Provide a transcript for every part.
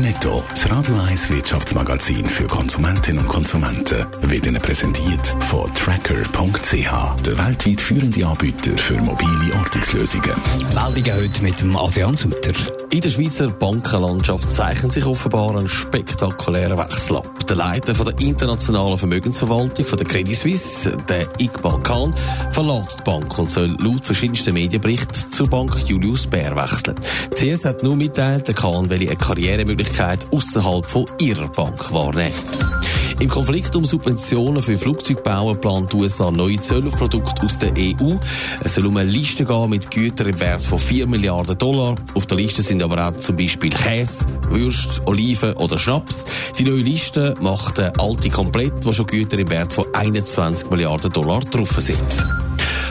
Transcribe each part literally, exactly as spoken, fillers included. Netto, das Radio eins Wirtschaftsmagazin für Konsumentinnen und Konsumenten, wird Ihnen präsentiert von Tracker punkt c h, der weltweit führende Anbieter für mobile Ortungslösungen. Meldungen heute mit dem Adrian Sutter. In der Schweizer Bankenlandschaft zeichnet sich offenbar ein spektakulärer Wechsel ab. Der Leiter von der internationalen Vermögensverwaltung von der Credit Suisse, der Iqbal Khan, verlässt die Bank und soll laut verschiedensten Medienberichten zur Bank Julius Bär wechseln. Die C S hat nur mitteilt, der Khan will eine Karrieremöglichkeit ausserhalb von ihrer Bank wahrnehmen. Im Konflikt um Subventionen für Flugzeugbauer plant die U S A neue Zölle auf Produkte aus der E U. Es soll um eine Liste gehen mit Gütern im Wert von vier Milliarden Dollar. Auf der Liste sind aber auch zum Beispiel Käse, Würste, Oliven oder Schnaps. Die neue Liste macht eine alte komplett, wo schon Güter im Wert von einundzwanzig Milliarden Dollar drauf sind.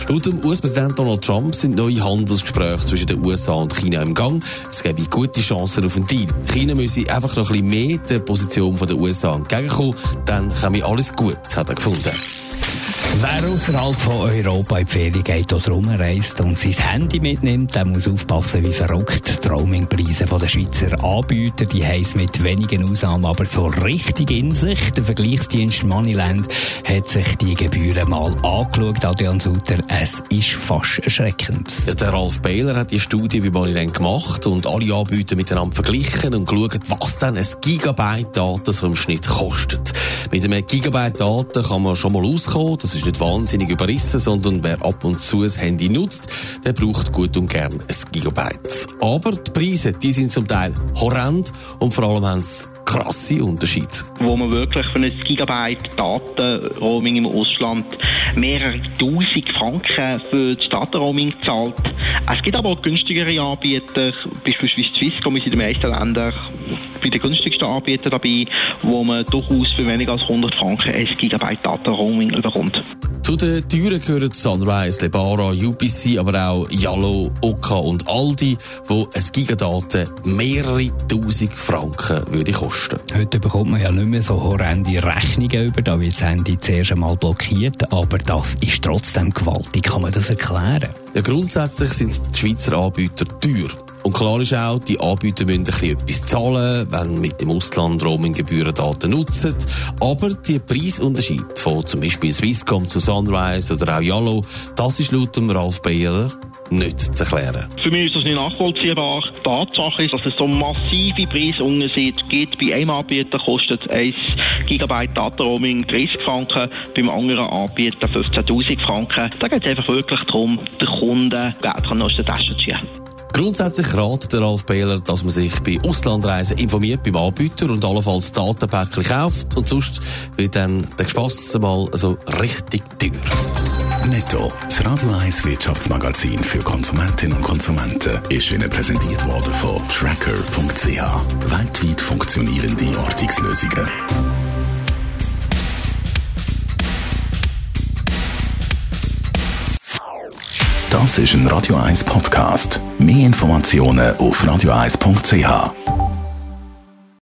Laut dem U S-Präsident Donald Trump sind neue Handelsgespräche zwischen den U S A und China im Gang. Es gäbe gute Chancen auf einen Deal. China müsse einfach noch ein bisschen mehr der Position der U S A entgegenkommen. Dann käme alles gut, hat er gefunden. Wer außerhalb von Europa in die Ferien geht oder rumreist und sein Handy mitnimmt, der muss aufpassen, wie verrückt die Roamingpreise der Schweizer Anbieter, die heiss mit wenigen Ausnahmen aber so richtig in sich. Der Vergleichsdienst Moneyland hat sich die Gebühren mal angeschaut. Adrian Sutter, es ist fast erschreckend. Ja, der Ralf Behler hat die Studie bei Moneyland gemacht und alle Anbieter miteinander verglichen und geschaut, was denn ein Gigabyte Daten so im Schnitt kostet. Mit einem Gigabyte Daten kann man schon mal auskommen. Das ist nicht wahnsinnig überrissen, sondern wer ab und zu ein Handy nutzt, der braucht gut und gern ein Gigabyte. Aber die Preise, die sind zum Teil horrend und vor allem haben sie krasse Unterschiede. Wo man wirklich für ein Gigabyte Datenroaming im Ausland mehrere tausend Franken für das Datenroaming zahlt. Es gibt aber auch günstigere Anbieter, beispielsweise Swisscom ist in den meisten Ländern bei den günstigsten Anbietern dabei, wo man durchaus für weniger als hundert Franken ein Gigabyte Datenroaming überkommt. Zu den Türen gehören Sunrise, Lebara, U P C, aber auch Yallo, O C A und Aldi, wo ein Gigadaten mehrere tausend Franken würde kosten. Heute bekommt man ja nicht mehr so horrende Rechnungen über, da wird das Handy zuerst einmal blockiert, aber das ist trotzdem gewaltig. Kann man das erklären? Ja, grundsätzlich sind die Schweizer Anbieter teuer. Und klar ist auch, die Anbieter müssen ein bisschen etwas zahlen, wenn mit dem Ausland Roaminggebühren Daten nutzen. Aber die Preisunterschiede von zum Beispiel Swisscom zu Sunrise oder auch Yallo, das ist laut dem Ralf Behler nicht zu erklären. Für mich ist das nicht nachvollziehbar. Die Tatsache ist, dass es so massive Preisunterschiede gibt. Bei einem Anbieter kostet ein Gigabyte Datenroaming dreißig Franken, beim anderen Anbieter fünfzehntausend Franken. Da geht es einfach wirklich darum, den Kunden Geld aus der Tasche zu ziehen. Grundsätzlich ratet der Ralf Behler, dass man sich bei Auslandreisen informiert beim Anbieter und allenfalls Datenpäckchen kauft. Und sonst wird dann der Spass mal so richtig teuer. Netto, das Radio eins Wirtschaftsmagazin für Konsumentinnen und Konsumenten, ist Ihnen präsentiert worden von Tracker punkt c h. Weltweit funktionierende Ortungslösungen. Das ist ein Radio eins Podcast. Mehr Informationen auf radio eins punkt c h.